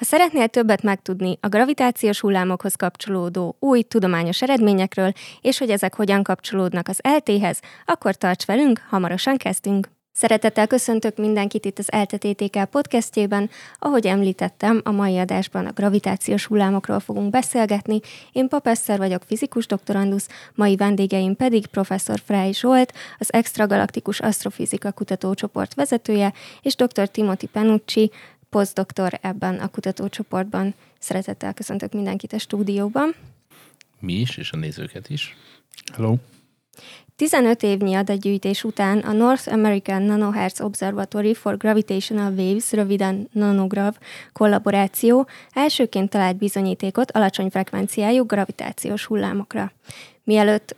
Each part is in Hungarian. Ha szeretnél többet megtudni a gravitációs hullámokhoz kapcsolódó új tudományos eredményekről, és hogy ezek hogyan kapcsolódnak az ELTE-hez, akkor tarts velünk, hamarosan kezdünk! Szeretettel köszöntök mindenkit itt az ELTE TTK podcastjében. Ahogy említettem, a mai adásban a gravitációs hullámokról fogunk beszélgetni. Én Pap Eszter vagyok, fizikus doktorandusz, mai vendégeim pedig professzor Frey Zsolt, az Extragalaktikus Asztrofizika Kutatócsoport vezetője, és dr. Timothy Penucci, posztdoktor ebben a kutatócsoportban. Szeretettel köszöntök mindenkit a stúdióban. Mi is, és a nézőket is. Hello! 15 évnyi adatgyűjtés után a North American Nanohertz Observatory for Gravitational Waves, röviden NanoGrav kollaboráció elsőként talált bizonyítékot alacsony frekvenciájú gravitációs hullámokra. Mielőtt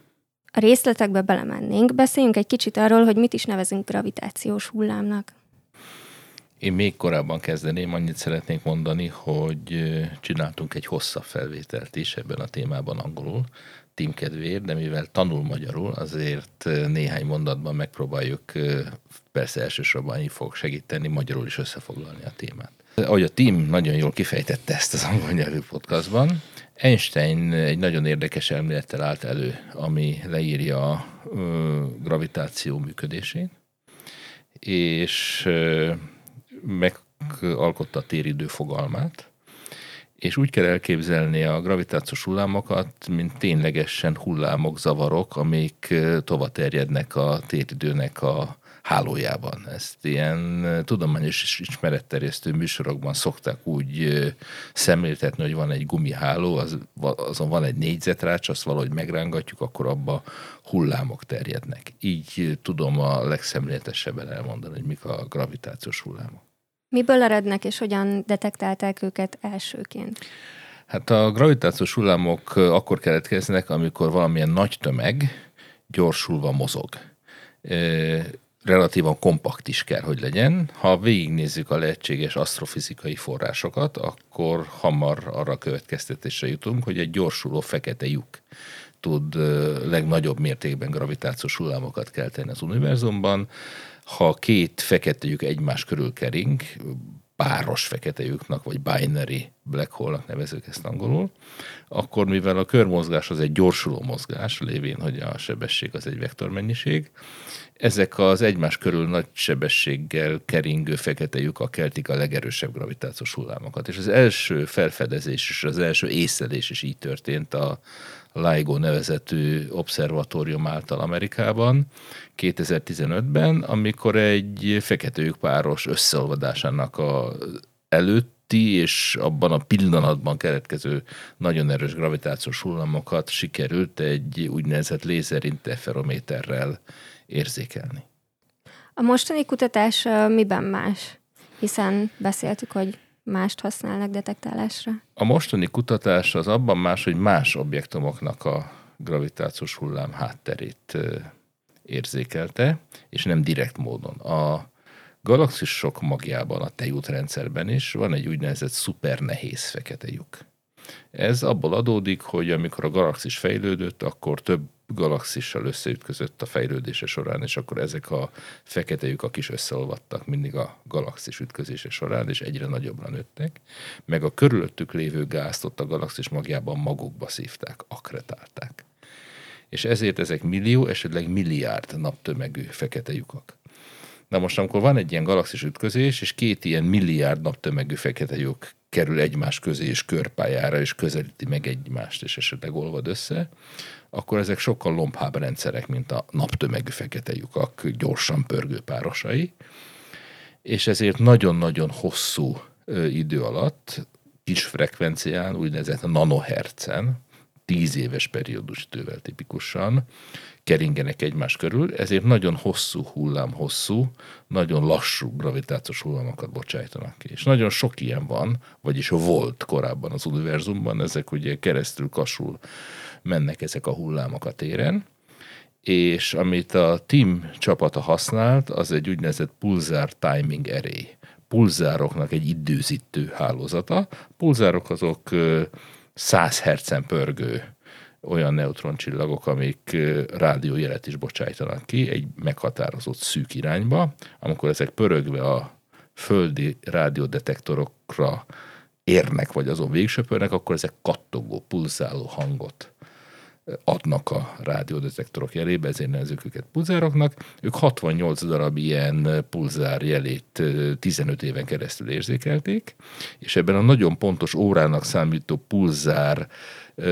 a részletekbe belemennénk, beszéljünk egy kicsit arról, hogy mit is nevezünk gravitációs hullámnak. Én még korábban kezdeném, annyit szeretnék mondani, hogy csináltunk egy hosszabb felvételt is ebben a témában angolul, Tim kedvéért, de mivel tanul magyarul, azért néhány mondatban megpróbáljuk, persze elsősorban így fog segíteni, magyarul is összefoglalni a témát. Ahogy a Tim nagyon jól kifejtette ezt az angol nyelvű podcastban, Einstein egy nagyon érdekes elmélettel állt elő, ami leírja a gravitáció működését, és megalkotta a téridő fogalmát, és úgy kell elképzelni a gravitációs hullámokat, mint ténylegesen hullámok, zavarok, amik tovább terjednek a téridőnek a hálójában. Ezt ilyen tudományos ismeretterjesztő műsorokban szokták úgy szemléltetni, hogy van egy gumiháló, azon van egy négyzetrács, azt valahogy megrángatjuk, akkor abba hullámok terjednek. Így tudom a legszemléletesebben elmondani, hogy mik a gravitációs hullámok. Miből erednek, és hogyan detektálták őket elsőként? Hát a gravitációs hullámok akkor keletkeznek, amikor valamilyen nagy tömeg gyorsulva mozog. Relatívan kompakt is kell, hogy legyen. Ha végignézzük a lehetséges asztrofizikai forrásokat, akkor hamar arra következtetésre jutunk, hogy egy gyorsuló fekete lyuk tud legnagyobb mértékben gravitációs hullámokat kelteni az univerzumban. Ha két fekete lyuk egymás körül kering, páros fekete lyuknak, vagy binary black hole-nak nevezzük ezt angolul, akkor mivel a körmozgás az egy gyorsuló mozgás, lévén, hogy a sebesség az egy vektormennyiség, ezek az egymás körül nagy sebességgel keringő fekete lyukak keltik a legerősebb gravitációs hullámokat. És az első felfedezés és az első észlelés is így történt a LIGO nevezetű obszervatórium által Amerikában 2015-ben, amikor egy fekete lyuk páros összeolvadásának a előtti és abban a pillanatban keletkező nagyon erős gravitációs hullamokat sikerült egy úgynevezett lézerinterferométerrel érzékelni. A mostani kutatás miben más? Hiszen beszéltük, hogy mást használnak detektálásra. A mostani kutatás az abban más, hogy más objektumoknak a gravitációs hullám hátterét érzékelte, és nem direkt módon. A galaxisok magjában, a tejútrendszerben is van egy úgynevezett szupernehéz fekete lyuk. Ez abból adódik, hogy amikor a galaxis fejlődött, akkor több galaxissal összeütközött a fejlődése során, és akkor ezek a fekete lyukak is összeolvadtak mindig a galaxis ütközése során, és egyre nagyobbra nőttek, meg a körülöttük lévő gázt ott a galaxis magjában magukba szívták, akretálták. És ezért ezek millió, esetleg milliárd naptömegű fekete lyukak. Na most, amikor van egy ilyen galaxis ütközés, és két ilyen milliárd naptömegű fekete lyuk kerül egymás közé és körpályára, és közelíti meg egymást, és esetleg olvad össze, akkor ezek sokkal lomphább rendszerek, mint a naptömegű fekete lyukak gyorsan pörgő párosai, és ezért nagyon-nagyon hosszú idő alatt, kis frekvencián, úgynevezett nanohertzen, 10 éves periódus idővel tipikusan keringenek egymás körül, ezért nagyon hosszú, nagyon lassú gravitációs hullámokat bocsájtanak ki. És nagyon sok ilyen van, vagyis volt korábban az univerzumban, ezek ugye keresztül kasul mennek ezek a hullámok a téren, és amit a Tim csapata használt, az egy úgynevezett pulzár timing array. Pulzároknak egy időzítő hálózata. Pulzárok azok 100 hertzen pörgő olyan neutroncsillagok, amik rádiójelet is bocsájtanak ki egy meghatározott szűk irányba. Amikor ezek pörögve a földi rádiódetektorokra érnek, vagy azon végsöpörnek, akkor ezek kattogó, pulzáló hangot adnak a rádiódetektorok jelébe, ezért nevezzük őket pulzároknak. Ők 68 darab ilyen pulzár jelét 15 éven keresztül érzékelték, és ebben a nagyon pontos órának számító pulzár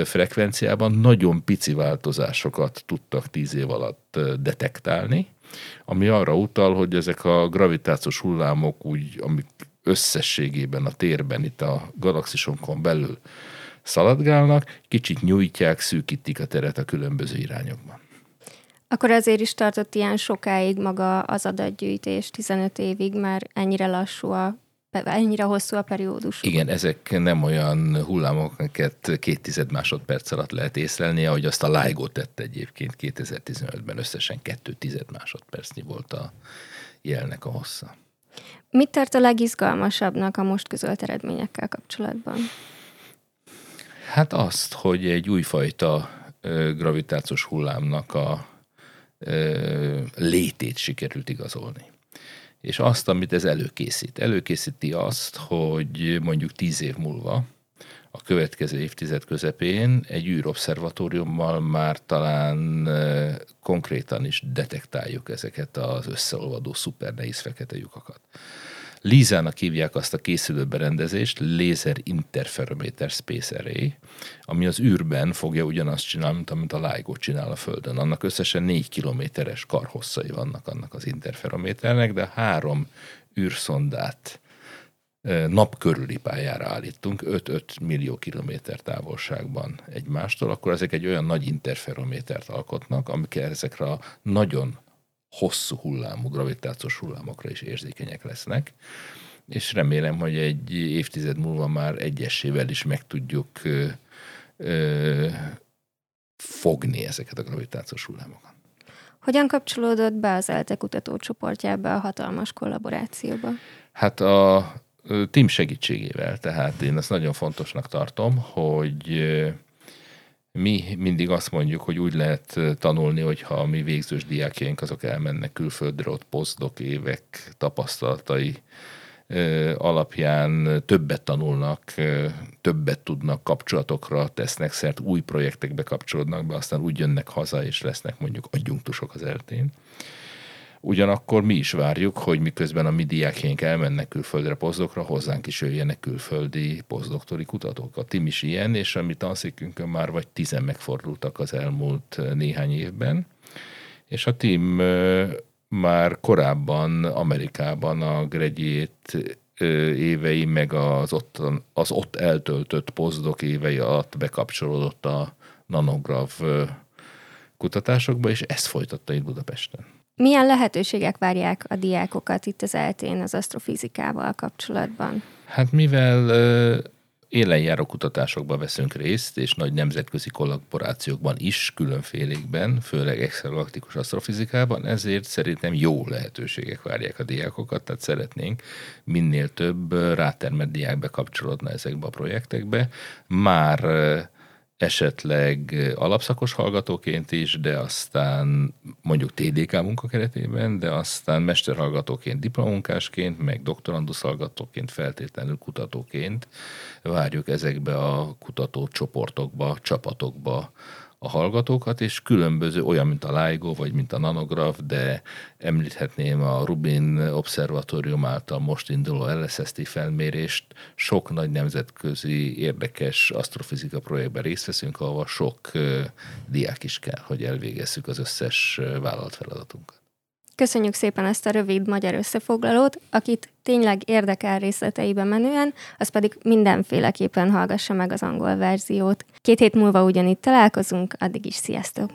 frekvenciában nagyon pici változásokat tudtak 10 év alatt detektálni, ami arra utal, hogy ezek a gravitációs hullámok úgy, amik összességében a térben, itt a galaxisunkon belül szaladgálnak, kicsit nyújtják, szűkítik a teret a különböző irányokban. Akkor azért is tartott ilyen sokáig maga az adatgyűjtés, 15 évig, már ennyire lassú ennyire hosszú a periódus. Igen, ezek nem olyan hullámok, amiket 0,2 másodperc alatt lehet észlelni, ahogy azt a LIGO tett egyébként 2015-ben, összesen 0,2 másodpercnyi volt a jelnek a hossza. Mit tart a legizgalmasabbnak a most közölt eredményekkel kapcsolatban? Hát azt, hogy egy újfajta gravitációs hullámnak a létét sikerült igazolni. És azt, amit ez előkészít. Előkészíti azt, hogy mondjuk 10 év múlva, a következő évtized közepén egy űrobszervatóriummal már talán konkrétan is detektáljuk ezeket az összeolvadó szupernehéz fekete lyukakat. Lízának hívják azt a készülő berendezést, Laser Interferometer Space Array, ami az űrben fogja ugyanazt csinálni, mint amit a LIGO csinál a Földön. Annak összesen 4 kilométeres karhosszai vannak annak az interferométernek, de 3 űrszondát nap körüli pályára állítunk, 5-5 millió kilométer távolságban egymástól, akkor ezek egy olyan nagy interferométert alkotnak, amikkel ezekre a nagyon hosszú hullámú, gravitációs hullámokra is érzékenyek lesznek, és remélem, hogy egy évtized múlva már egyesével is meg tudjuk fogni ezeket a gravitációs hullámokat. Hogyan kapcsolódott be az ELTE kutatócsoportjába a hatalmas kollaborációba? Hát a team segítségével, tehát én ezt nagyon fontosnak tartom, hogy mi mindig azt mondjuk, hogy úgy lehet tanulni, hogyha a mi végzős diákjaink azok elmennek külföldre, ott posztdok évek tapasztalatai alapján többet tanulnak, többet tudnak, kapcsolatokra tesznek szert, új projektekbe kapcsolódnak be, aztán úgy jönnek haza, és lesznek mondjuk adjunktusok az ELTE-n. Ugyanakkor mi is várjuk, hogy miközben a mi diákjaink elmennek külföldre posztdokra, hozzánk is jöjjenek külföldi posztdoktori kutatók. A TIM is ilyen, és a mi tanszékünkön már vagy 10 megfordultak az elmúlt néhány évben, és a TIM már korábban Amerikában a graduate évei, meg az ott eltöltött posztdok évei alatt bekapcsolódott a NanoGrav kutatásokba, és ezt folytatta itt Budapesten. Milyen lehetőségek várják a diákokat itt az ELTE-n az asztrofizikával kapcsolatban? Hát mivel élenjáró kutatásokban veszünk részt, és nagy nemzetközi kollaborációkban is, különfélékben, főleg extragalaktikus asztrofizikában, ezért szerintem jó lehetőségek várják a diákokat, tehát szeretnénk minél több rátermett diák bekapcsolódna ezekbe a projektekbe. Már esetleg alapszakos hallgatóként is, de aztán mondjuk TDK munka keretében, de aztán mesterhallgatóként, diplomunkásként, meg doktorandusz hallgatóként, feltétlenül kutatóként várjuk ezekbe a kutatócsoportokba, csapatokba a hallgatókat, és különböző, olyan, mint a LIGO, vagy mint a NanoGrav, de említhetném a Rubin Obszervatórium által most induló LSST felmérést, sok nagy nemzetközi érdekes asztrofizika projektben részt veszünk, ahol sok diák is kell, hogy elvégezzük az összes vállalt feladatunkat. Köszönjük szépen ezt a rövid magyar összefoglalót, akit tényleg érdekel részleteiben menően, az pedig mindenféleképpen hallgassa meg az angol verziót. 2 hét múlva ugyanitt találkozunk, addig is sziasztok!